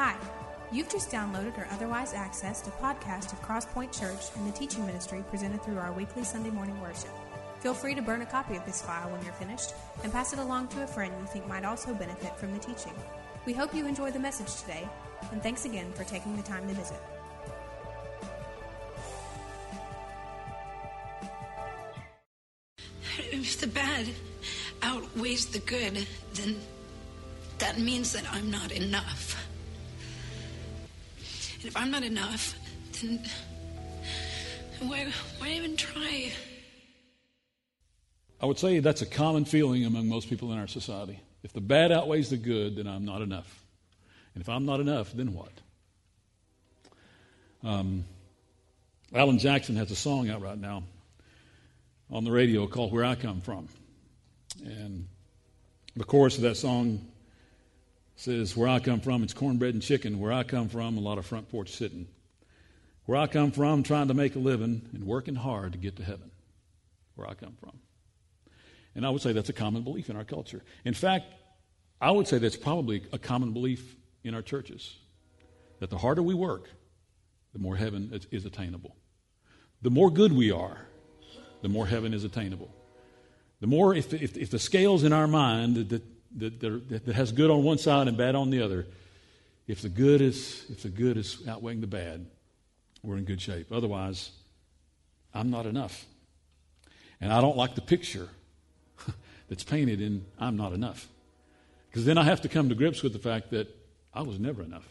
Hi, you've just downloaded or otherwise accessed a podcast of Cross Point Church and the teaching ministry presented through our weekly Sunday morning worship. Feel free to burn a copy of this file when you're finished and pass it along to a friend you think might also benefit from the teaching. We hope you enjoy the message today, and thanks again for taking the time to visit. If the bad outweighs the good, then that means that I'm not enough. And if I'm not enough, then why even try? I would say that's a common feeling among most people in our society. If the bad outweighs the good, then I'm not enough. And if I'm not enough, then what? Alan Jackson has a song out right now on the radio called Where I Come From. And the chorus of that song says, where I come from, it's cornbread and chicken. Where I come from, a lot of front porch sitting. Where I come from, trying to make a living and working hard to get to heaven. Where I come from. And I would say that's a common belief in our culture. In fact, I would say that's probably a common belief in our churches, that the harder we work, the more heaven is attainable. The more good we are, the more heaven is attainable. The more, if the scales in our mind that has good on one side and bad on the other, if the good is outweighing the bad, we're in good shape. Otherwise, I'm not enough, and I don't like the picture that's painted in I'm not enough, because then I have to come to grips with the fact that I was never enough,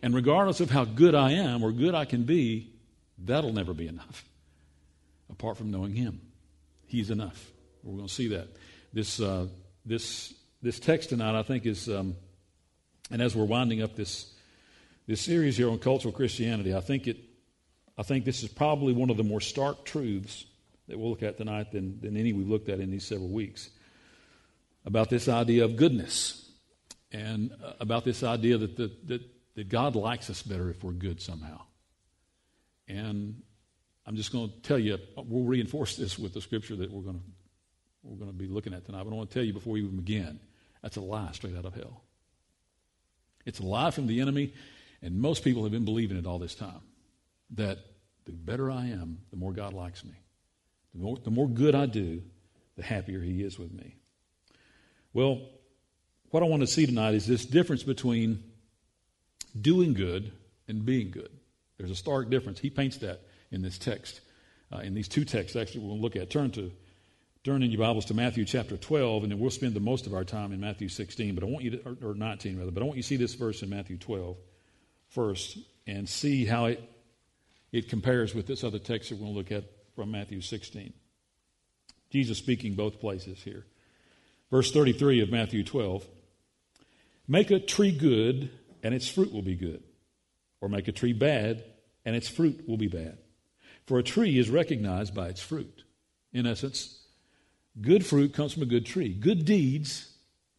and regardless of how good I am or good I can be, that'll never be enough. Apart from knowing Him, He's enough. We're going to see that. This text tonight, I think, is, and as we're winding up this series here on cultural Christianity, I think this is probably one of the more stark truths that we'll look at tonight than any we've looked at in these several weeks, about this idea of goodness, and about this idea that God likes us better if we're good somehow. And I'm just going to tell you, we'll reinforce this with the scripture that we're going to be looking at tonight. But I want to tell you before we even begin, that's a lie straight out of hell. It's a lie from the enemy, and most people have been believing it all this time, that the better I am, the more God likes me. The more good I do, the happier He is with me. Well, what I want to see tonight is this difference between doing good and being good. There's a stark difference. He paints that in this text, in these two texts, actually, we're going to look at. Turn in your Bibles to Matthew chapter 12, and then we'll spend the most of our time in Matthew 16, but I want you to, or 19 rather. But I want you to see this verse in Matthew 12 first, and see how it compares with this other text that we're going to look at from Matthew 16. Jesus speaking both places here. Verse 33 of Matthew 12: "Make a tree good, and its fruit will be good, or make a tree bad, and its fruit will be bad. For a tree is recognized by its fruit." In essence, good fruit comes from a good tree. Good deeds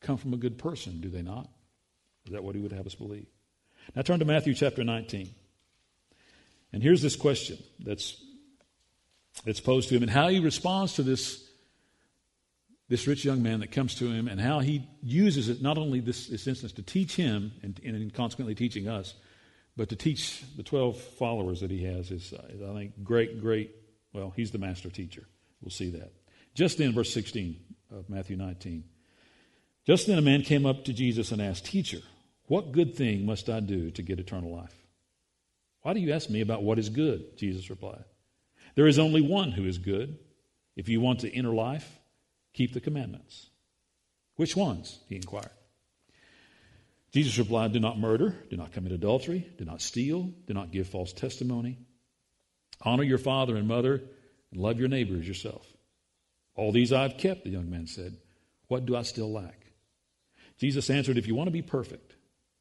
come from a good person, do they not? Is that what He would have us believe? Now turn to Matthew chapter 19. And here's this question that's posed to Him, and how He responds to this rich young man that comes to Him, and how He uses it, not only this instance, to teach him and consequently teaching us, but to teach the 12 followers that He has is I think, great, well, He's the master teacher. We'll see that. Just then, verse 16 of Matthew 19. "Just then a man came up to Jesus and asked, 'Teacher, what good thing must I do to get eternal life?' 'Why do you ask me about what is good?' Jesus replied. 'There is only one who is good. If you want to enter life, keep the commandments.' 'Which ones?' he inquired. Jesus replied, 'Do not murder, do not commit adultery, do not steal, do not give false testimony. Honor your father and mother, and love your neighbor as yourself.' 'All these I have kept,' the young man said. 'What do I still lack?' Jesus answered, 'If you want to be perfect,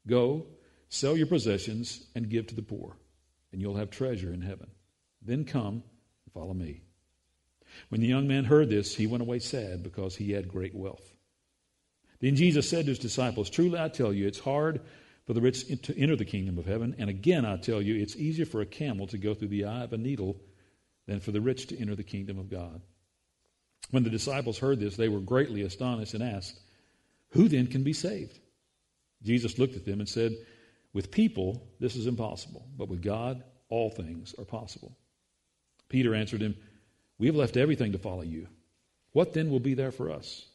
go, sell your possessions, and give to the poor, and you'll have treasure in heaven. Then come and follow me.' When the young man heard this, he went away sad, because he had great wealth. Then Jesus said to His disciples, 'Truly I tell you, it's hard for the rich to enter the kingdom of heaven. And again I tell you, it's easier for a camel to go through the eye of a needle than for the rich to enter the kingdom of God.' When the disciples heard this, they were greatly astonished and asked, 'Who then can be saved?' Jesus looked at them and said, With people, this is impossible, but with God, all things are possible. Peter answered him, "We have left everything to follow you. What then will be there for us?"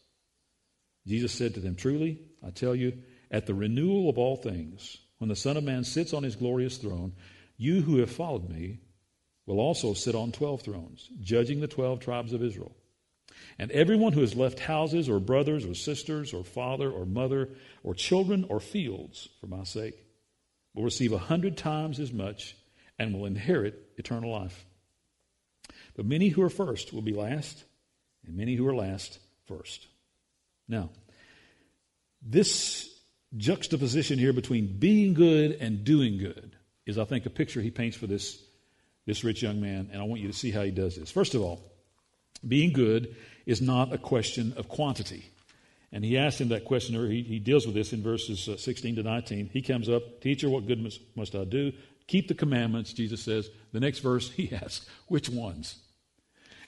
Jesus said to them, "Truly, I tell you, at the renewal of all things, when the Son of Man sits on his glorious throne, you who have followed me will also sit on 12 thrones, judging the 12 tribes of Israel. And everyone who has left houses or brothers or sisters or father or mother or children or fields for my sake will receive 100 times as much and will inherit eternal life. But many who are first will be last, and many who are last first." Now, this juxtaposition here between being good and doing good is, I think, a picture he paints for this rich young man, and I want you to see how he does this. First of all, being good is not a question of quantity. And he asked him that question, or he deals with this in verses 16 to 19. He comes up, "Teacher, what good must I do? Keep the commandments," Jesus says. The next verse, he asks, "Which ones?"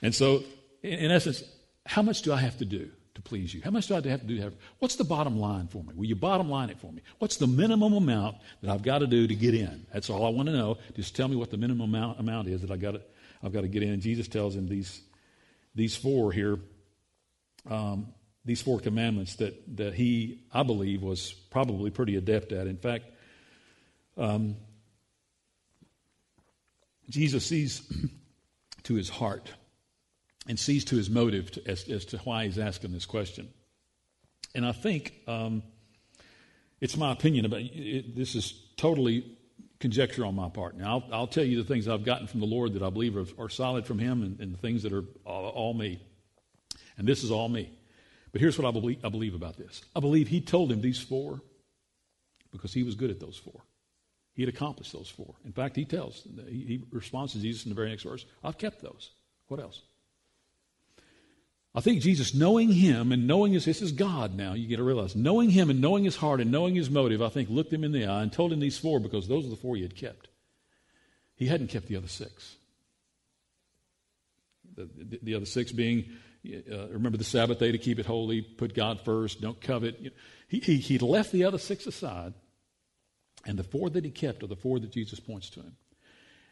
And so, in essence, how much do I have to do to please you? How much do I have to do? What's the bottom line for me? Will you bottom line it for me? What's the minimum amount that I've got to do to get in? That's all I want to know. Just tell me what the minimum amount is that I've got to get in. And Jesus tells him these four here, these four commandments that he, I believe, was probably pretty adept at. In fact, Jesus sees to his heart and sees to his motive as to why he's asking this question. And I think it's my opinion about it. This is totally conjecture on my part. Now, I'll tell you the things I've gotten from the Lord that I believe are solid from him, and the things that are all me. And this is all me. But here's what I believe about this. I believe he told him these four because he was good at those four. He had accomplished those four. In fact, he responds to Jesus in the very next verse, "I've kept those. What else?" I think Jesus, knowing him and knowing his, this is God now, you get to realize, knowing him and knowing his heart and knowing his motive, I think looked him in the eye and told him these four because those are the four he had kept. He hadn't kept the other six. The other six being, remember the Sabbath day to keep it holy, put God first, don't covet. He left the other six aside, and the four that he kept are the four that Jesus points to him.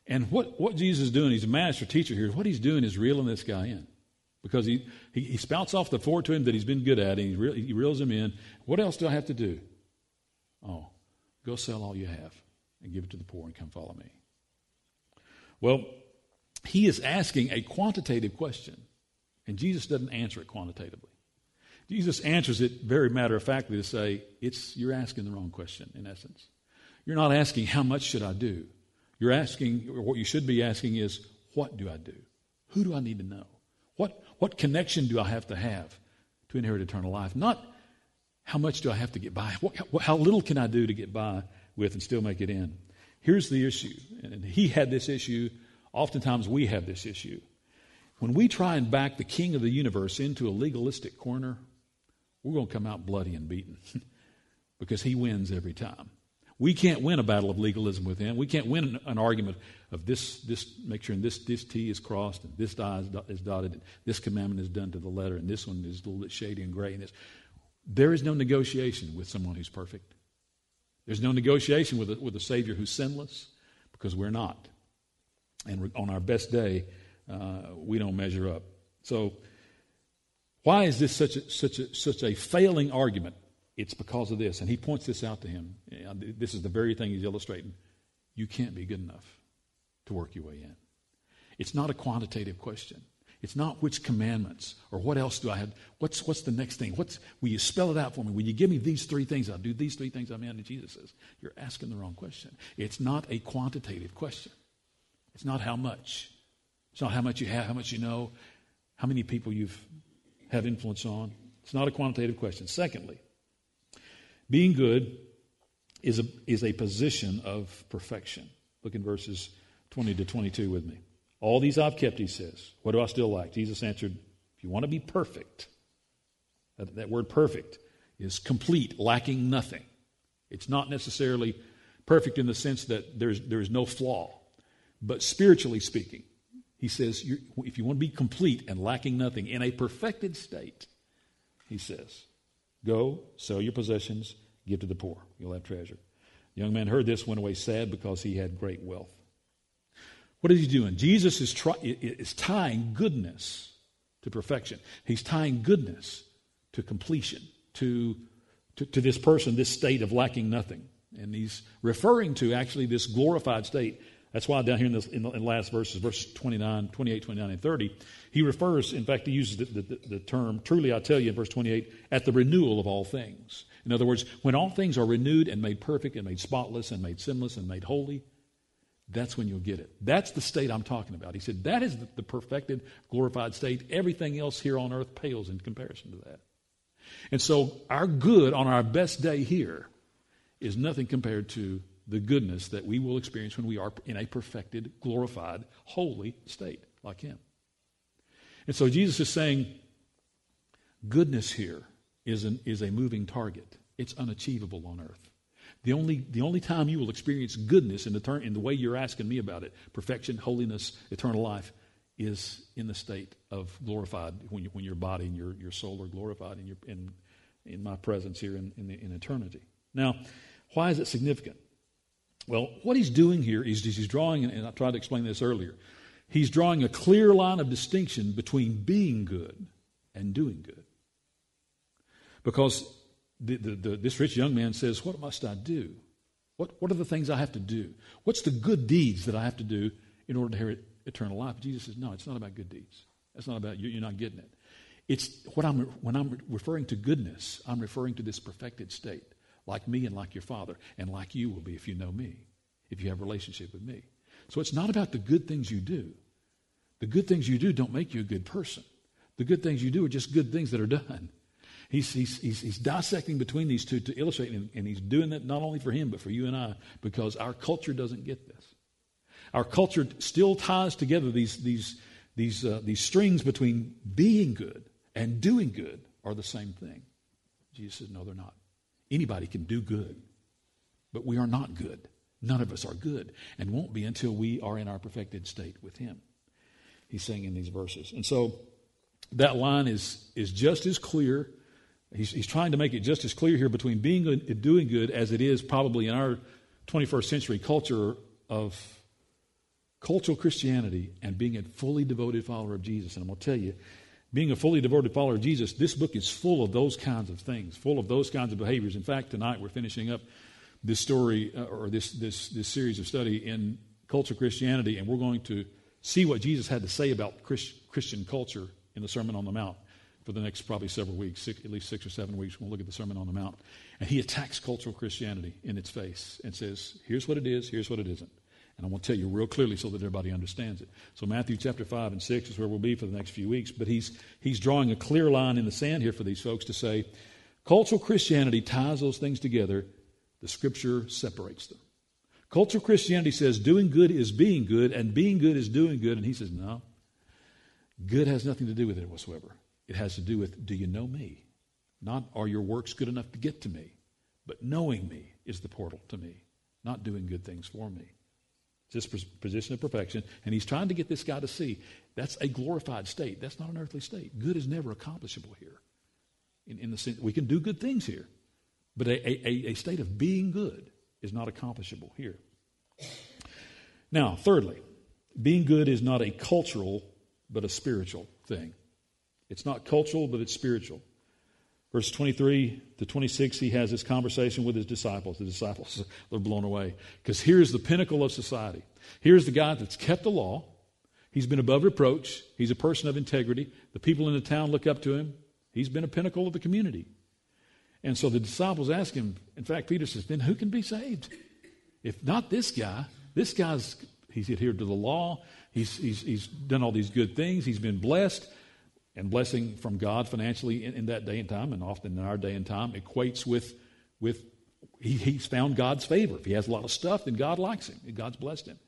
And what Jesus is doing, he's a master teacher here, what he's doing is reeling this guy in. Because he spouts off the four to him that he's been good at, and he reels him in. What else do I have to do? Oh, go sell all you have and give it to the poor and come follow me. Well, he is asking a quantitative question, and Jesus doesn't answer it quantitatively. Jesus answers it very matter-of-factly to say, you're asking the wrong question, in essence. You're not asking, how much should I do? You're asking, or what you should be asking is, what do I do? Who do I need to know? What connection do I have to inherit eternal life? Not how much do I have to get by. How little can I do to get by with and still make it in? Here's the issue. And he had this issue. Oftentimes we have this issue. When we try and back the king of the universe into a legalistic corner, we're going to come out bloody and beaten because he wins every time. We can't win a battle of legalism with him. We can't win an argument of this make sure and this T is crossed and this I is dotted and this commandment is done to the letter and this one is a little bit shady and gray. And this. There is no negotiation with someone who's perfect. There's no negotiation with a Savior who's sinless, because we're not. And on our best day, we don't measure up. So why is this such a failing argument? It's because of this. And he points this out to him. This is the very thing he's illustrating. You can't be good enough to work your way in. It's not a quantitative question. It's not which commandments or what else do I have. What's the next thing? Will you spell it out for me? Will you give me these three things? I'll do these three things I'm in. And Jesus says, you're asking the wrong question. It's not a quantitative question. It's not how much. It's not how much you have, how much you know, how many people you've had influence on. It's not a quantitative question. Secondly, being good is a position of perfection. Look in verses 20 to 22 with me. All these I've kept, he says. What do I still lack? Jesus answered, if you want to be perfect, that word perfect is complete, lacking nothing. It's not necessarily perfect in the sense that there is no flaw. But spiritually speaking, he says, if you want to be complete and lacking nothing in a perfected state, he says, go, sell your possessions, give to the poor. You'll have treasure. The young man heard this, went away sad because he had great wealth. What is he doing? Jesus is tying goodness to perfection. He's tying goodness to completion, to this person, this state of lacking nothing. And he's referring to actually this glorified state. That's why down here in the last verses, verses 29, 28, 29, and 30, he refers, in fact, he uses the term, truly I tell you in verse 28, at the renewal of all things. In other words, when all things are renewed and made perfect and made spotless and made sinless and made holy, that's when you'll get it. That's the state I'm talking about. He said that is the perfected, glorified state. Everything else here on earth pales in comparison to that. And so our good on our best day here is nothing compared to the goodness that we will experience when we are in a perfected, glorified, holy state like him. And so Jesus is saying goodness here is a moving target. It's unachievable on earth. The only time you will experience goodness in the way you're asking me about it, perfection, holiness, eternal life, is in the state of glorified, when your body and your soul are glorified in my presence here in eternity. Now, why is it significant? Well, what he's doing here is he's drawing, and I tried to explain this earlier, he's drawing a clear line of distinction between being good and doing good. Because this rich young man says, what must I do? What are the things I have to do? What's the good deeds that I have to do in order to inherit eternal life? Jesus says, no, it's not about good deeds. That's not about you. You're not getting it. It's when I'm referring to goodness, I'm referring to this perfected state, like me and like your Father, and like you will be if you know me, if you have a relationship with me. So it's not about the good things you do. The good things you do don't make you a good person. The good things you do are just good things that are done. He's dissecting between these two to illustrate, and he's doing that not only for him but for you and I, because our culture doesn't get this. Our culture still ties together these strings between being good and doing good are the same thing. Jesus says, no, they're not. Anybody can do good, but we are not good. None of us are good, and won't be until we are in our perfected state with him. He's saying in these verses. And so that line is just as clear. He's trying to make it just as clear here between being good and doing good as it is probably in our 21st century culture of cultural Christianity and being a fully devoted follower of Jesus. And I'm going to tell you, being a fully devoted follower of Jesus, this book is full of those kinds of things, full of those kinds of behaviors. In fact, tonight we're finishing up this story or this series of study in cultural Christianity, and we're going to see what Jesus had to say about Christian culture in the Sermon on the Mount for the next probably several weeks, at least 6 or 7 weeks. We'll look at the Sermon on the Mount. And he attacks cultural Christianity in its face and says, here's what it is, here's what it isn't. And I'm going to tell you real clearly so that everybody understands it. So Matthew chapter 5 and 6 is where we'll be for the next few weeks. But he's drawing a clear line in the sand here for these folks to say, cultural Christianity ties those things together. The Scripture separates them. Cultural Christianity says doing good is being good, and being good is doing good. And he says, no, good has nothing to do with it whatsoever. It has to do with, do you know me? Not are your works good enough to get to me, but knowing me is the portal to me, not doing good things for me. This position of perfection, and he's trying to get this guy to see that's a glorified state. That's not an earthly state. Good is never accomplishable here. In the sense, we can do good things here, but a state of being good is not accomplishable here. Now, thirdly, being good is not a cultural but a spiritual thing. It's not cultural, but it's spiritual. Verse 23 to 26, he has this conversation with his disciples. The disciples are blown away because here's the pinnacle of society. Here's the guy that's kept the law. He's been above reproach. He's a person of integrity. The people in the town look up to him. He's been a pinnacle of the community. And so the disciples ask him, in fact, Peter says, then who can be saved? If not this guy, this guy's, he's adhered to the law. He's done all these good things. He's been blessed. And blessing from God financially in that day and time, and often in our day and time, equates with he's found God's favor. If he has a lot of stuff, then God likes him. God's blessed him.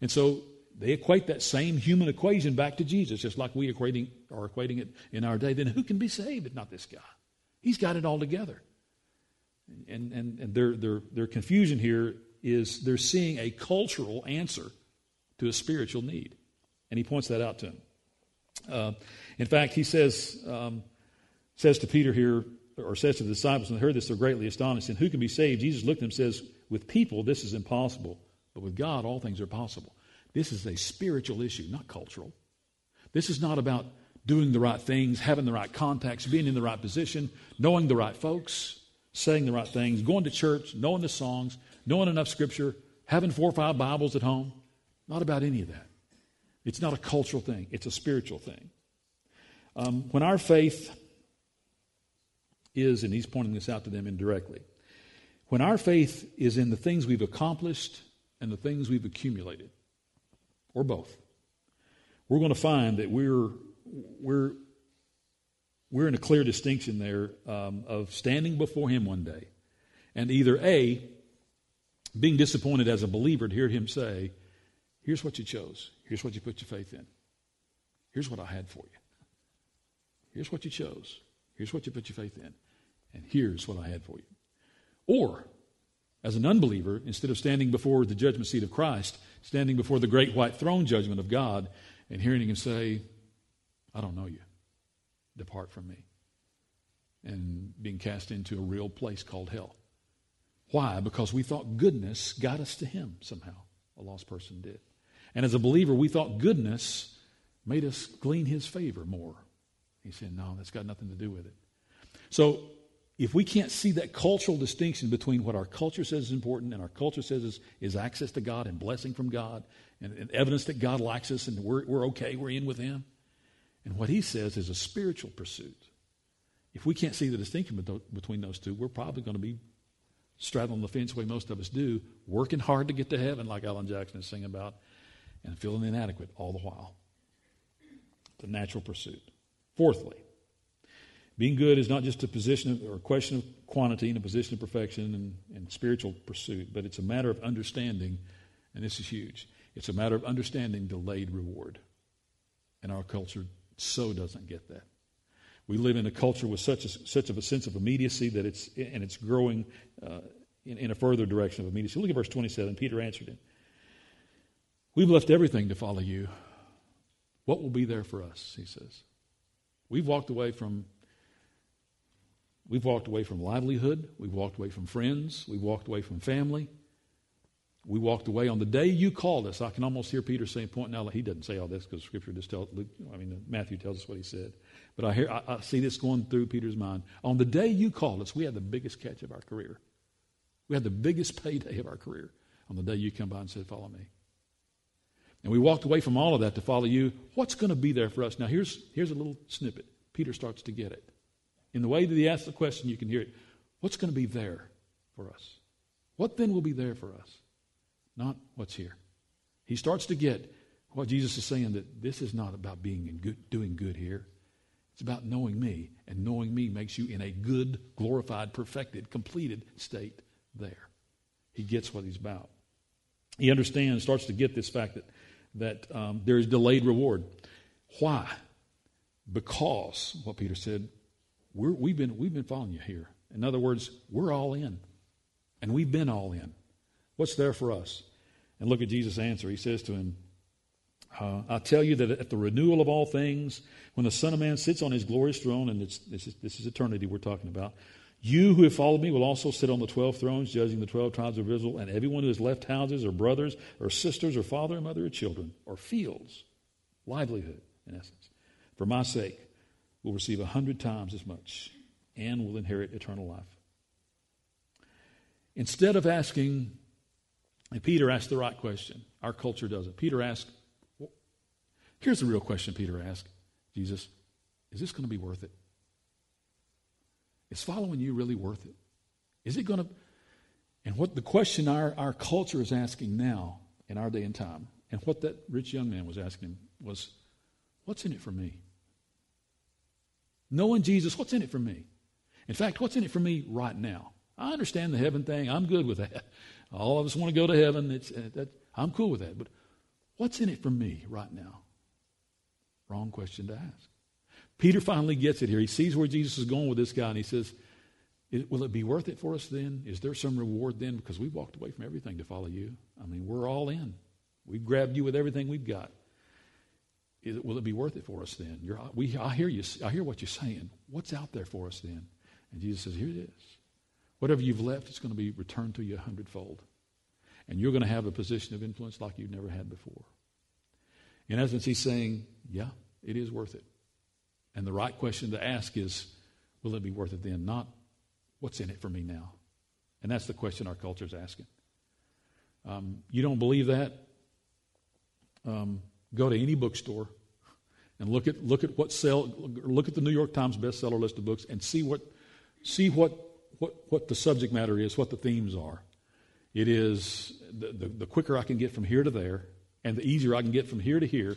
And so they equate that same human equation back to Jesus, just like we are equating it in our day. Then who can be saved if not this guy? He's got it all together. And their confusion here is they're seeing a cultural answer to a spiritual need. And he points that out to them. In fact, he says to Peter here, or says to the disciples, when they heard this, they're greatly astonished. And who can be saved? Jesus looked at them and says, with people, this is impossible. But with God, all things are possible. This is a spiritual issue, not cultural. This is not about doing the right things, having the right contacts, being in the right position, knowing the right folks, saying the right things, going to church, knowing the songs, knowing enough scripture, having 4 or 5 Bibles at home. Not about any of that. It's not a cultural thing. It's a spiritual thing. When our faith is, and he's pointing this out to them indirectly, when our faith is in the things we've accomplished and the things we've accumulated, or both, we're going to find that we're in a clear distinction there of standing before him one day and either A, being disappointed as a believer to hear him say, here's what you chose. Here's what you put your faith in. Here's what I had for you. Here's what you chose. Here's what you put your faith in. And here's what I had for you. Or, as an unbeliever, instead of standing before the judgment seat of Christ, standing before the great white throne judgment of God and hearing him say, I don't know you. Depart from me. And being cast into a real place called hell. Why? Because we thought goodness got us to him somehow. A lost person did. And as a believer, we thought goodness made us glean his favor more. He said, no, that's got nothing to do with it. So if we can't see that cultural distinction between what our culture says is important and our culture says is access to God and blessing from God and evidence that God likes us and we're okay, we're in with him, and what he says is a spiritual pursuit, if we can't see the distinction between those two, we're probably going to be straddling the fence the way most of us do, working hard to get to heaven like Alan Jackson is singing about, and feeling inadequate all the while. It's a natural pursuit. Fourthly, being good is not just a position or a question of quantity and a position of perfection and spiritual pursuit, but it's a matter of understanding, and this is huge, it's a matter of understanding delayed reward. And our culture so doesn't get that. We live in a culture with such a sense of immediacy that it's growing in a further direction of immediacy. Look at verse 27. Peter answered him. We've left everything to follow you. What will be there for us? He says. We've walked away from livelihood. We've walked away from friends. We've walked away from family. We walked away on the day you called us. I can almost hear Peter saying, pointing out, he doesn't say all this because Scripture just tells Luke. I mean, Matthew tells us what he said. But I see this going through Peter's mind. On the day you called us, we had the biggest catch of our career. We had the biggest payday of our career on the day you come by and said, follow me. And we walked away from all of that to follow you. What's going to be there for us? Now, here's a little snippet. Peter starts to get it. In the way that he asks the question, you can hear it. What's going to be there for us? What then will be there for us? Not what's here. He starts to get what Jesus is saying, that this is not about being in good, doing good here. It's about knowing me, and knowing me makes you in a good, glorified, perfected, completed state there. He gets what he's about. He understands, starts to get this fact that there is delayed reward. Why? Because what Peter said, we've been following you here. In other words, we're all in, and we've been all in. What's there for us? And look at Jesus' answer. He says to him, I tell you that at the renewal of all things, when the Son of Man sits on his glorious throne, and this is eternity we're talking about, you who have followed me will also sit on the 12 thrones, judging the 12 tribes of Israel, and everyone who has left houses or brothers or sisters or father or mother or children or fields, livelihood in essence, for my sake will receive 100 times as much and will inherit eternal life. Instead of asking, and Peter asked the right question. Our culture doesn't. Peter asked, here's the real question Peter asked Jesus, is this going to be worth it? Is following you really worth it? Is it going to, and what the question our culture is asking now in our day and time, and what that rich young man was asking him was, what's in it for me? Knowing Jesus, what's in it for me? In fact, what's in it for me right now? I understand the heaven thing. I'm good with that. All of us want to go to heaven. I'm cool with that. But what's in it for me right now? Wrong question to ask. Peter finally gets it here. He sees where Jesus is going with this guy, and he says, will it be worth it for us then? Is there some reward then? Because we walked away from everything to follow you. I mean, we're all in. We've grabbed you with everything we've got. Will it be worth it for us then? I hear what you're saying. What's out there for us then? And Jesus says, here it is. Whatever you've left, it's going to be returned to you 100-fold. And you're going to have a position of influence like you've never had before. In essence, he's saying, yeah, it is worth it. And the right question to ask is, will it be worth it then? Not, what's in it for me now? And that's the question our culture is asking. You don't believe that? Go to any bookstore and look at what sell. Look at the New York Times bestseller list of books and see what the subject matter is, what the themes are. It is the quicker I can get from here to there, and the easier I can get from here to here,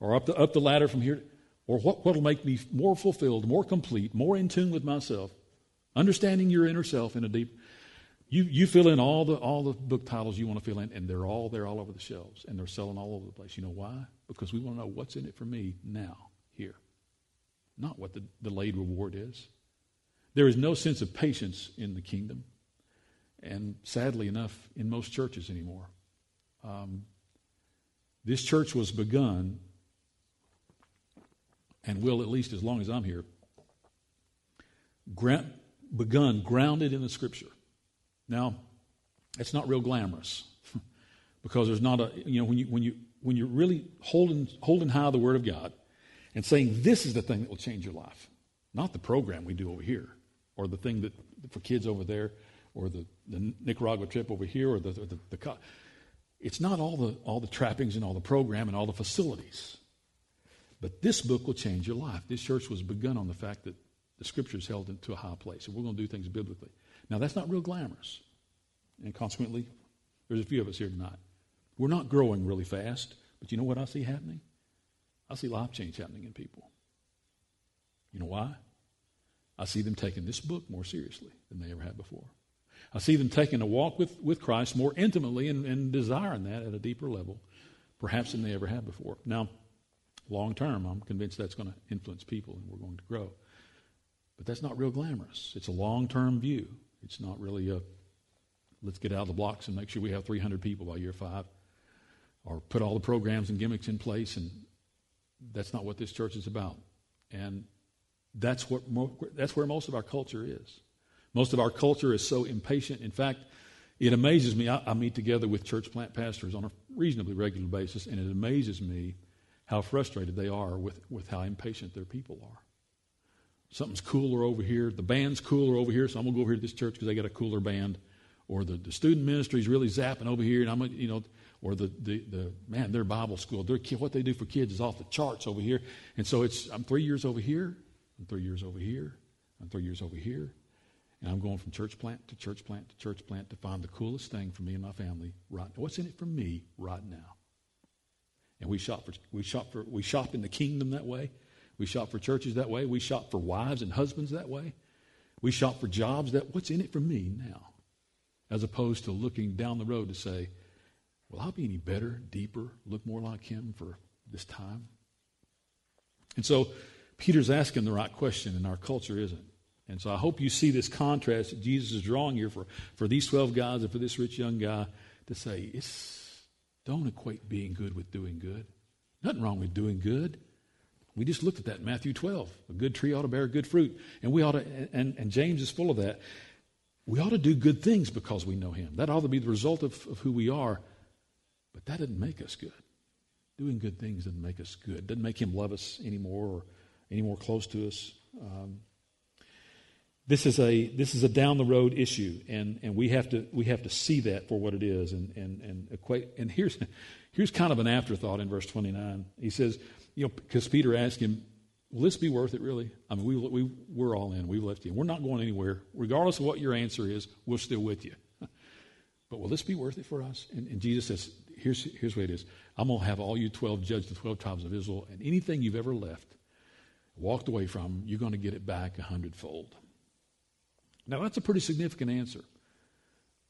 or up the ladder from here to, or what'll make me more fulfilled, more complete, more in tune with myself. Understanding your inner self in a deep. You fill in all the book titles you want to fill in, and they're all there all over the shelves, and they're selling all over the place. You know why? Because we want to know what's in it for me now, here. Not what the delayed reward is. There is no sense of patience in the kingdom, and sadly enough, in most churches anymore. This church was begun, and will at least as long as I'm here, grounded in the Scripture. Now, it's not real glamorous because there's not a, you know, when you're really holding high the Word of God and saying this is the thing that will change your life, not the program we do over here or the thing that for kids over there or the Nicaragua trip over here or the it's not all the trappings and all the program and all the facilities. But this book will change your life. This church was begun on the fact that the Scripture is held into a high place, and we're going to do things biblically. Now, that's not real glamorous. And consequently, there's a few of us here tonight. We're not growing really fast, but you know what I see happening? I see life change happening in people. You know why? I see them taking this book more seriously than they ever had before. I see them taking a walk with Christ more intimately and desiring that at a deeper level, perhaps than they ever had before. Now, long term, I'm convinced that's going to influence people and we're going to grow. But that's not real glamorous. It's a long-term view. It's not really a, let's get out of the blocks and make sure we have 300 people by year 5, or put all the programs and gimmicks in place, and that's not what this church is about. And that's where most of our culture is. Most of our culture is so impatient. In fact, it amazes me. I meet together with church plant pastors on a reasonably regular basis, and it amazes me how frustrated they are with how impatient their people are. Something's cooler over here. The band's cooler over here, so I'm going to go over here to this church because they got a cooler band. Or the student ministry's really zapping over here, and I'm going to, you know, or the their Bible school, their kid, what they do for kids is off the charts over here. And so I'm 3 years over here, I'm 3 years over here, I'm 3 years over here, and I'm going from church plant to church plant to church plant to find the coolest thing for me and my family right now. What's in it for me right now? And we shop in the kingdom that way. We shop for churches that way. We shop for wives and husbands that way. We shop for jobs that, what's in it for me now? As opposed to looking down the road to say, will I be any better, deeper, look more like him for this time? And so Peter's asking the right question, and our culture isn't. And so I hope you see this contrast that Jesus is drawing here for these 12 guys and for this rich young guy to say, don't equate being good with doing good. Nothing wrong with doing good. We just looked at that in Matthew 12. A good tree ought to bear good fruit. And we ought to, and James is full of that. We ought to do good things because we know him. That ought to be the result of who we are. But that doesn't make us good. Doing good things doesn't make us good. Doesn't make him love us anymore or any more close to us. This is a down the road issue, and we have to see that for what it is and equate. And here's kind of an afterthought in verse 29. He says, you know, because Peter asked him, will this be worth it really? I mean, we're all in. We've left you. We're not going anywhere. Regardless of what your answer is, we're still with you. But will this be worth it for us? And Jesus says, here's what it is. I'm going to have all you 12 judge the 12 tribes of Israel, and anything you've ever left, walked away from, you're going to get it back 100-fold. Now, that's a pretty significant answer.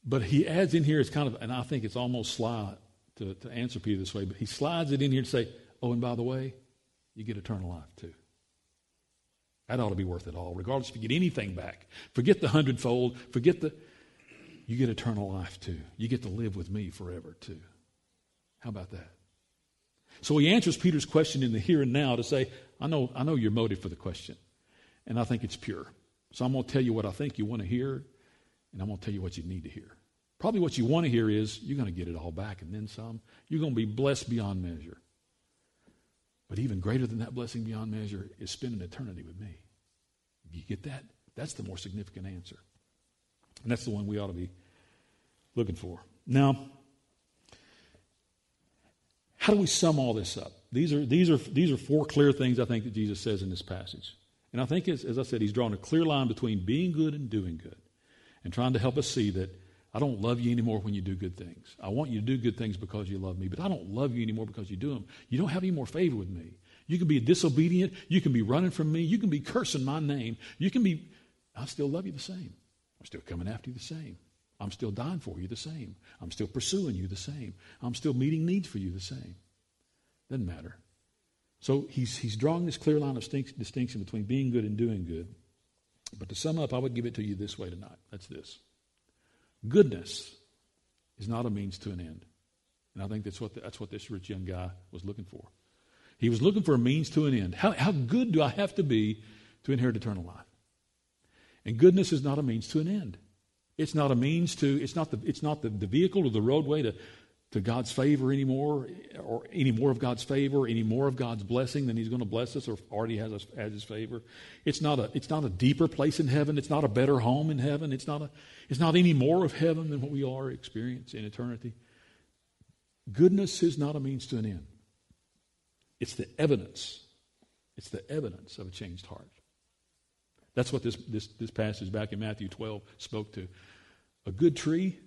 But he adds in here, it's kind of, and I think it's almost sly to answer Peter this way, but he slides it in here to say, oh, and by the way, you get eternal life too. That ought to be worth it all, regardless if you get anything back. Forget the 100-fold. You get eternal life too. You get to live with me forever too. How about that? So he answers Peter's question in the here and now to say, I know your motive for the question, and I think it's pure. So I'm going to tell you what I think you want to hear, and I'm going to tell you what you need to hear. Probably what you want to hear is, you're going to get it all back and then some. You're going to be blessed beyond measure. But even greater than that blessing beyond measure is spending eternity with me. You get that? That's the more significant answer. And that's the one we ought to be looking for. Now, how do we sum all this up? These are four clear things I think that Jesus says in this passage. And I think, as I said, he's drawn a clear line between being good and doing good, and trying to help us see that I don't love you anymore when you do good things. I want you to do good things because you love me, but I don't love you anymore because you do them. You don't have any more favor with me. You can be disobedient. You can be running from me. You can be cursing my name. You can be, I still love you the same. I'm still coming after you the same. I'm still dying for you the same. I'm still pursuing you the same. I'm still meeting needs for you the same. Doesn't matter. So he's drawing this clear line of distinction between being good and doing good. But to sum up, I would give it to you this way tonight. That's this. Goodness is not a means to an end. And I think that's what this rich young guy was looking for. He was looking for a means to an end. How good do I have to be to inherit eternal life? And goodness is not a means to an end. It's not a means to, it's not the vehicle or the roadway to God's favor anymore, or any more of God's favor, any more of God's blessing than he's going to bless us or already has us as his favor. It's not a deeper place in heaven. It's not a better home in heaven. It's not any more of heaven than what we are experience in eternity. Goodness is not a means to an end. It's the evidence of a changed heart. That's what this passage back in Matthew 12 spoke to. A good tree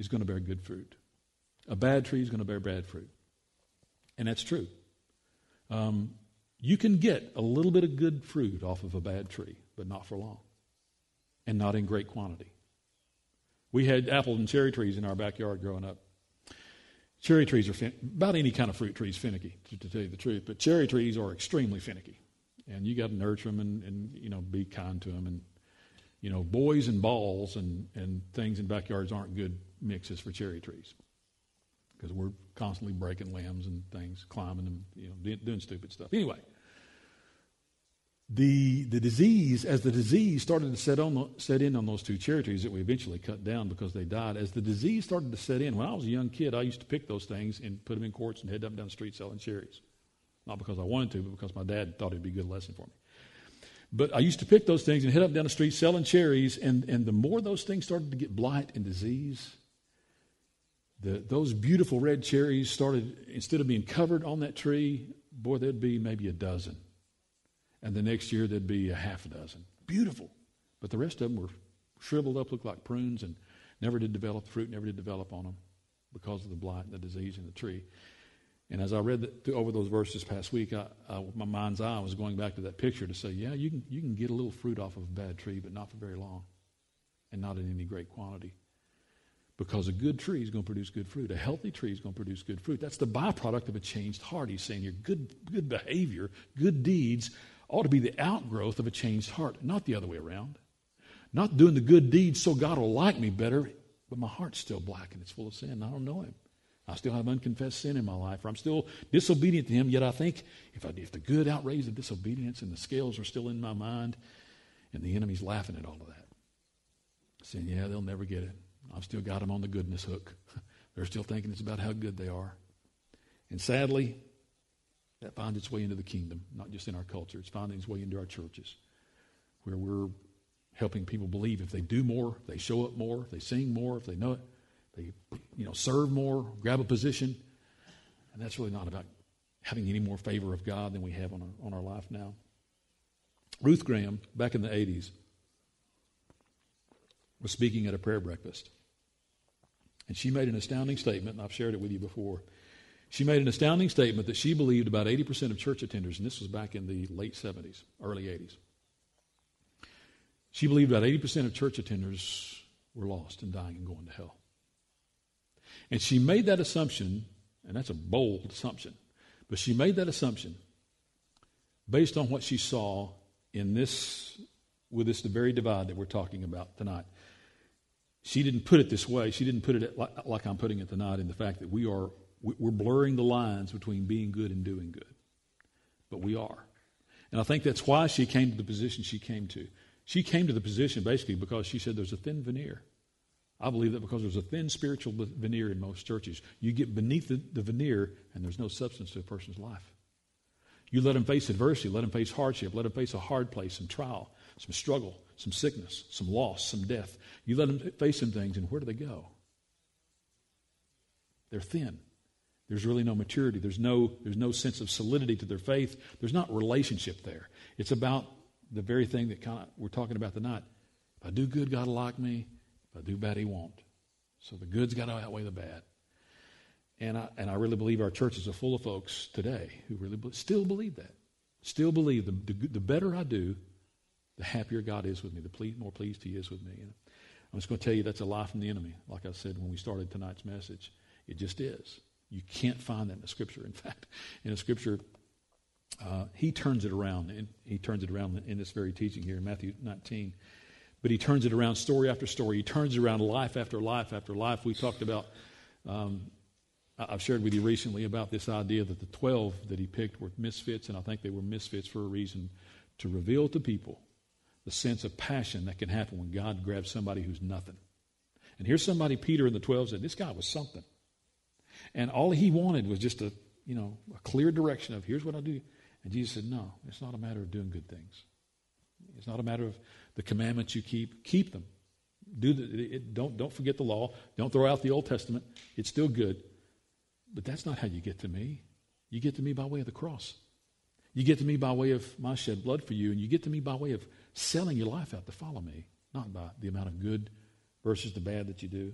is going to bear good fruit. A bad tree is going to bear bad fruit. And that's true. You can get a little bit of good fruit off of a bad tree, but not for long, and not in great quantity. We had apple and cherry trees in our backyard growing up. Cherry trees are about any kind of fruit tree is finicky, to tell you the truth, but cherry trees are extremely finicky. And you got to nurture them and be kind to them. And, boys and balls and things in backyards aren't good mixes for cherry trees, because we're constantly breaking limbs and things, climbing them, doing stupid stuff. Anyway, the disease started to set in on those two cherry trees that we eventually cut down because they died. As the disease started to set in, when I was a young kid, I used to pick those things and put them in quarts and head up and down the street selling cherries. Not because I wanted to, but because my dad thought it would be a good lesson for me. But I used to pick those things and head up and down the street selling cherries, and the more those things started to get blight and disease, those beautiful red cherries started, instead of being covered on that tree, boy, there'd be maybe a dozen. And the next year, there'd be a half a dozen. Beautiful. But the rest of them were shriveled up, looked like prunes, and never did develop fruit, never did develop on them because of the blight and the disease in the tree. And as I read over those verses past week, with my mind's eye was going back to that picture to say, yeah, you can get a little fruit off of a bad tree, but not for very long and not in any great quantity. Because a good tree is going to produce good fruit. A healthy tree is going to produce good fruit. That's the byproduct of a changed heart. He's saying your good behavior, good deeds ought to be the outgrowth of a changed heart, not the other way around. Not doing the good deeds so God will like me better, but my heart's still black and it's full of sin. And I don't know him. I still have unconfessed sin in my life, or I'm still disobedient to him, yet I think if the good outweighs the disobedience and the scales are still in my mind, and the enemy's laughing at all of that, saying, yeah, they'll never get it. I've still got them on the goodness hook. They're still thinking it's about how good they are. And sadly, that finds its way into the kingdom, not just in our culture. It's finding its way into our churches, where we're helping people believe if they do more, if they show up more, if they sing more, if they know it, they serve more, grab a position. And that's really not about having any more favor of God than we have on our life now. Ruth Graham, back in the 80s, was speaking at a prayer breakfast. And she made an astounding statement, and I've shared it with you before. She made an astounding statement that she believed about 80% of church attenders, and this was back in the late 70s, early 80s. She believed about 80% of church attenders were lost and dying and going to hell. And she made that assumption, and that's a bold assumption, but she made that assumption based on what she saw with this very divide that we're talking about tonight. She didn't put it this way. She didn't put it like I'm putting it tonight, in the fact that we're blurring the lines between being good and doing good. But we are. And I think that's why she came to the position she came to. She came to the position basically because she said there's a thin veneer. I believe that because there's a thin spiritual veneer in most churches. You get beneath the veneer and there's no substance to a person's life. You let them face adversity, let them face hardship, let them face a hard place, some trial, some struggle, some sickness, some loss, some death. You let them face some things, and where do they go? They're thin. There's really no maturity. There's no sense of solidity to their faith. There's not relationship there. It's about the very thing that kind of we're talking about tonight. If I do good, God will like me. If I do bad, He won't. So the good's got to outweigh the bad. And I really believe our churches are full of folks today who really still believe that. Still believe the better I do, the happier God is with me, more pleased He is with me. You know? I'm just going to tell you that's a lie from the enemy. Like I said when we started tonight's message, it just is. You can't find that in the Scripture. In fact, in the Scripture, He turns it around, and He turns it around in this very teaching here in Matthew 19. But He turns it around story after story. He turns it around life after life after life. We talked about. I've shared with you recently about this idea that the 12 that He picked were misfits, and I think they were misfits for a reason, to reveal to people the sense of passion that can happen when God grabs somebody who's nothing. And here's somebody, Peter and the 12 said, this guy was something. And all he wanted was just a clear direction of here's what I do. And Jesus said, no, it's not a matter of doing good things. It's not a matter of the commandments you keep. Keep them. Don't forget the law. Don't throw out the Old Testament. It's still good. But that's not how you get to me. You get to me by way of the cross. You get to me by way of my shed blood for you, and you get to me by way of selling your life out to follow me, not by the amount of good versus the bad that you do.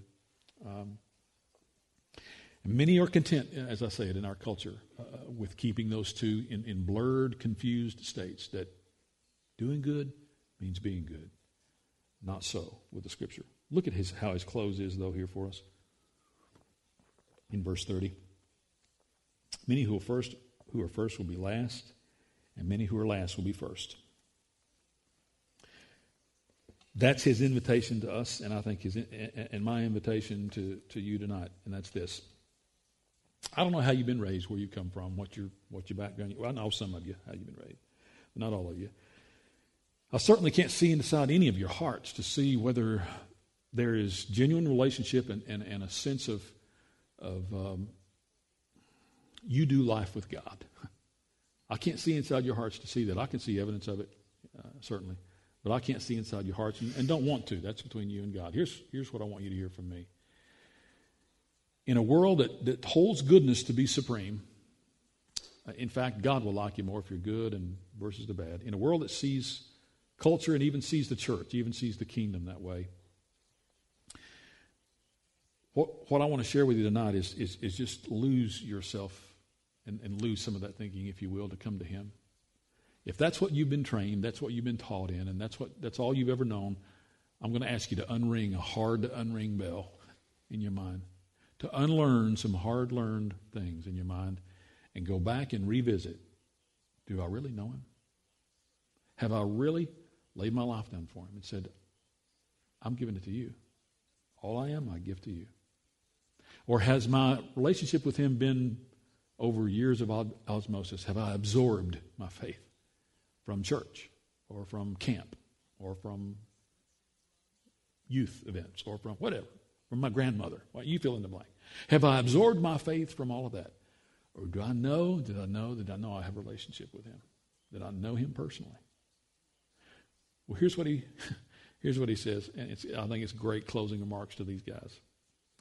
Many are content, as I said, in our culture, with keeping those two in blurred, confused states that doing good means being good. Not so with the Scripture. Look at how His close is, though, here for us. In verse 30, many who are first will be last, and many who are last will be first. That's His invitation to us, and I think and my invitation to you tonight, and that's this. I don't know how you've been raised, where you come from, what your background. Well, I know some of you how you've been raised, but not all of you. I certainly can't see inside any of your hearts to see whether there is genuine relationship and a sense of you do life with God. I can't see inside your hearts to see that. I can see evidence of it, certainly, but I can't see inside your hearts and don't want to. That's between you and God. Here's what I want you to hear from me. In a world that holds goodness to be supreme, in fact, God will like you more if you're good and versus the bad. In a world that sees culture and even sees the church, even sees the kingdom that way, what I want to share with you tonight is just lose yourself and lose some of that thinking, if you will, to come to Him. If that's what you've been trained, that's what you've been taught in, and that's all you've ever known, I'm going to ask you to unring a hard-to-unring bell in your mind, to unlearn some hard-learned things in your mind and go back and revisit. Do I really know Him? Have I really laid my life down for Him and said, I'm giving it to you. All I am, I give to you. Or has my relationship with Him been over years of osmosis? Have I absorbed my faith from church or from camp or from youth events or from whatever, from my grandmother? Well, you fill in the blank. Have I absorbed my faith from all of that? Or do I know, did I know I have a relationship with Him? Did I know Him personally? Well, here's what He says, and I think it's great closing remarks to these guys.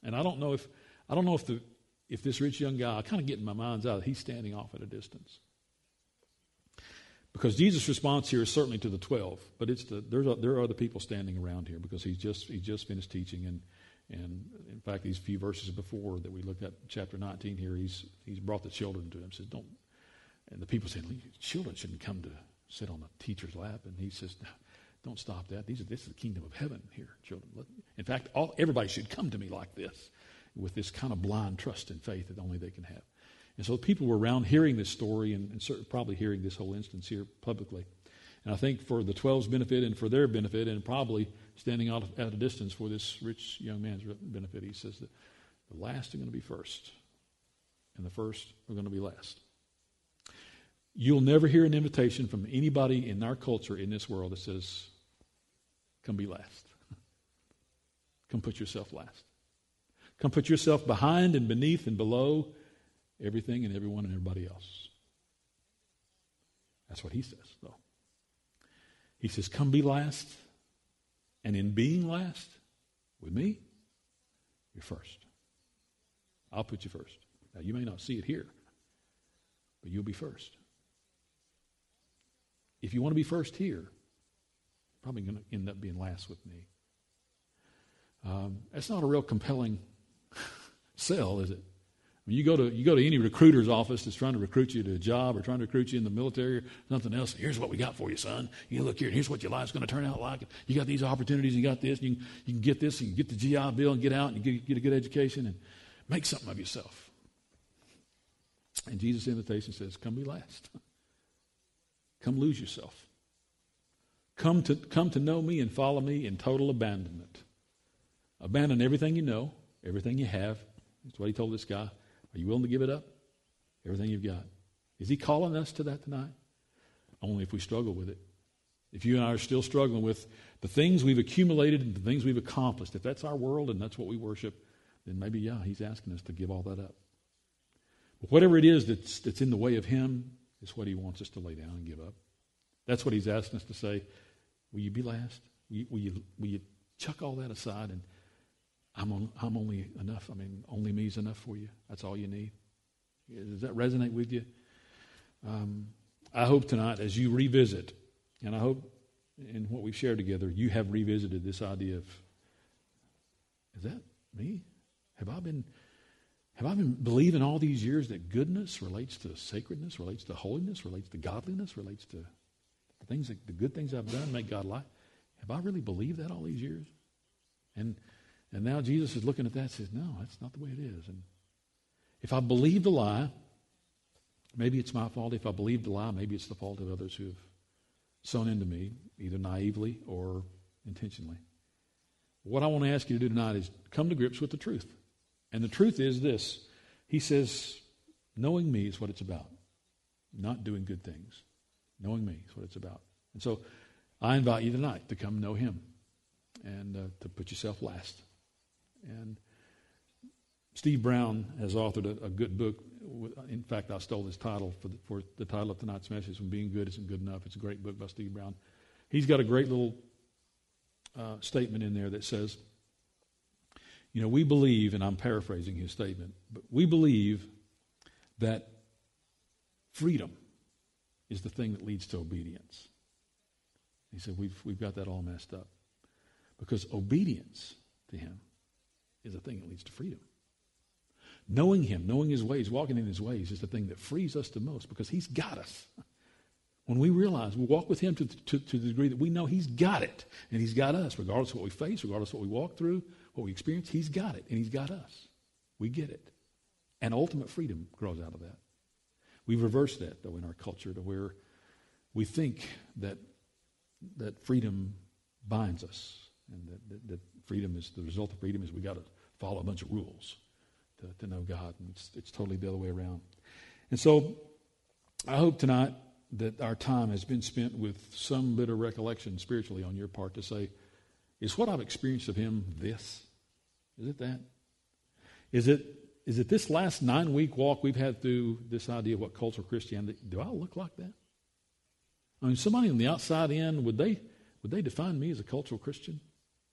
And I don't know if this rich young guy, I kind of get in my mind's eye that he's standing off at a distance, because Jesus' response here is certainly to the 12, but there are other people standing around here, because he's just finished teaching, and in fact these few verses before that we looked at, chapter 19 here, he's brought the children to Him, says don't, and the people said children shouldn't come to sit on a teacher's lap, and He says no. Don't stop that. This is the kingdom of heaven here, children. In fact, everybody should come to me like this, with this kind of blind trust and faith that only they can have. And so the people were around hearing this story and probably hearing this whole instance here publicly. And I think for the 12's benefit and for their benefit, and probably standing out at a distance for this rich young man's benefit, He says that the last are going to be first, and the first are going to be last. You'll never hear an invitation from anybody in our culture in this world that says, Come be last. Come put yourself last. Come put yourself behind and beneath and below everything and everyone and everybody else. That's what he says, though. He says, come be last, and in being last with me, you're first. I'll put you first. Now, you may not see it here, but you'll be first. If you want to be first here, you're probably going to end up being last with me. That's not a real compelling sell, is it? I mean, you go to any recruiter's office that's trying to recruit you to a job or trying to recruit you in the military or something else. Here's what we got for you, son. You look here, and here's what your life's going to turn out like. You got these opportunities, you got this, you can get this, you can get the GI Bill and get out and get a good education and make something of yourself. And Jesus' invitation says, come be last. Come lose yourself. Come to know me and follow me in total abandonment. Abandon everything you know, everything you have. That's what he told this guy. Are you willing to give it up? Everything you've got. Is he calling us to that tonight? Only if we struggle with it. If you and I are still struggling with the things we've accumulated and the things we've accomplished, if that's our world and that's what we worship, then maybe, yeah, he's asking us to give all that up. But whatever it is that's in the way of him is what he wants us to lay down and give up. That's what he's asking us to say. Will you be last? Will you chuck all that aside and I'm only enough. I mean, only me is enough for you. That's all you need. Does that resonate with you? I hope tonight as you revisit, and I hope in what we've shared together, you have revisited this idea of, is that me? Have I been believing all these years that goodness relates to sacredness, relates to holiness, relates to godliness, relates to things that, the good things I've done make God like? Have I really believed that all these years? And now Jesus is looking at that and says, no, that's not the way it is. And if I believe the lie, maybe it's my fault. If I believe the lie, maybe it's the fault of others who have sown into me, either naively or intentionally. What I want to ask you to do tonight is come to grips with the truth. And the truth is this. He says, knowing me is what it's about. Not doing good things. Knowing me is what it's about. And so I invite you tonight to come know him and to put yourself last. And Steve Brown has authored a good book. In fact, I stole his title for the title of tonight's message, When Being Good Isn't Good Enough. It's a great book by Steve Brown. He's got a great little statement in there that says, you know, we believe, and I'm paraphrasing his statement, but we believe that freedom is the thing that leads to obedience. He said, we've got that all messed up. Because obedience to him is the thing that leads to freedom. Knowing him, knowing his ways, walking in his ways is the thing that frees us the most because he's got us. When we realize we walk with him to the degree that we know he's got it and he's got us, regardless of what we face, regardless of what we walk through, what we experience, he's got it and he's got us. We get it. And ultimate freedom grows out of that. We've reversed that, though, in our culture to where we think that freedom binds us. And that freedom is the result of freedom is we got to follow a bunch of rules to know God. And it's totally the other way around. And so I hope tonight that our time has been spent with some bit of recollection spiritually on your part to say, is what I've experienced of him this? Is it that? Is it this last 9-week walk we've had through this idea of what cultural Christianity, do I look like that? I mean, somebody on the outside in, would they define me as a cultural Christian?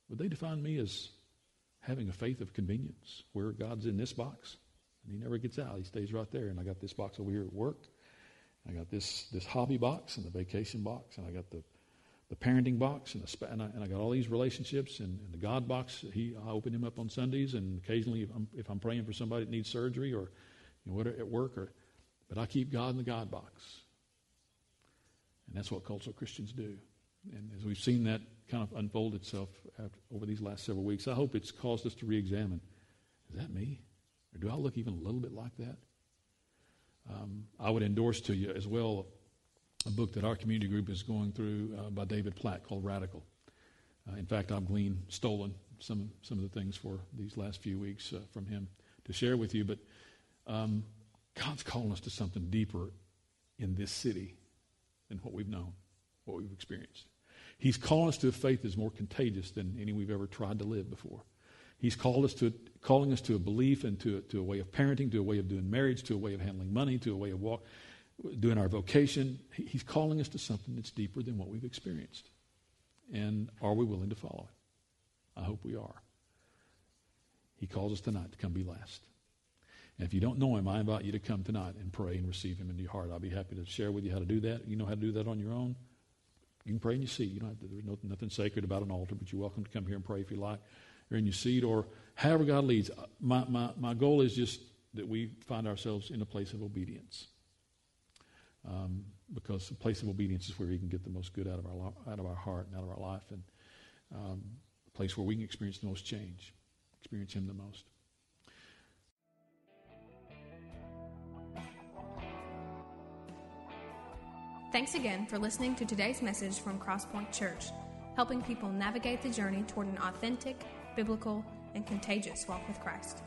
Would they define me as having a faith of convenience where God's in this box and he never gets out? He stays right there. And I got this box over here at work. I got this hobby box and the vacation box. And I got the parenting box and I got all these relationships and the God box. I open him up on Sundays and occasionally if I'm praying for somebody that needs surgery or you know, at work. But I keep God in the God box. And that's what cultural Christians do. And as we've seen that kind of unfold itself over these last several weeks, I hope it's caused us to reexamine. Is that me? Or do I look even a little bit like that? I would endorse to you as well a book that our community group is going through by David Platt called Radical. In fact, I've stolen some of the things for these last few weeks from him to share with you. But God's calling us to something deeper in this city than what we've known, what we've experienced. He's called us to a faith that's more contagious than any we've ever tried to live before. He's calling us to a belief and to a way of parenting, to a way of doing marriage, to a way of handling money, to a way of doing our vocation. He's calling us to something that's deeper than what we've experienced. And are we willing to follow it? I hope we are. He calls us tonight to come be last. And if you don't know him, I invite you to come tonight and pray and receive him into your heart. I'll be happy to share with you how to do that. You know how to do that on your own. You can pray in your seat. You don't have to, there's nothing sacred about an altar, but you're welcome to come here and pray if you like. You're in your seat or however God leads. My goal is just that we find ourselves in a place of obedience. Because the place of obedience is where we can get the most good out of our heart and out of our life, and a place where we can experience the most change, experience him the most. Thanks again for listening to today's message from Cross Point Church, helping people navigate the journey toward an authentic, biblical, and contagious walk with Christ.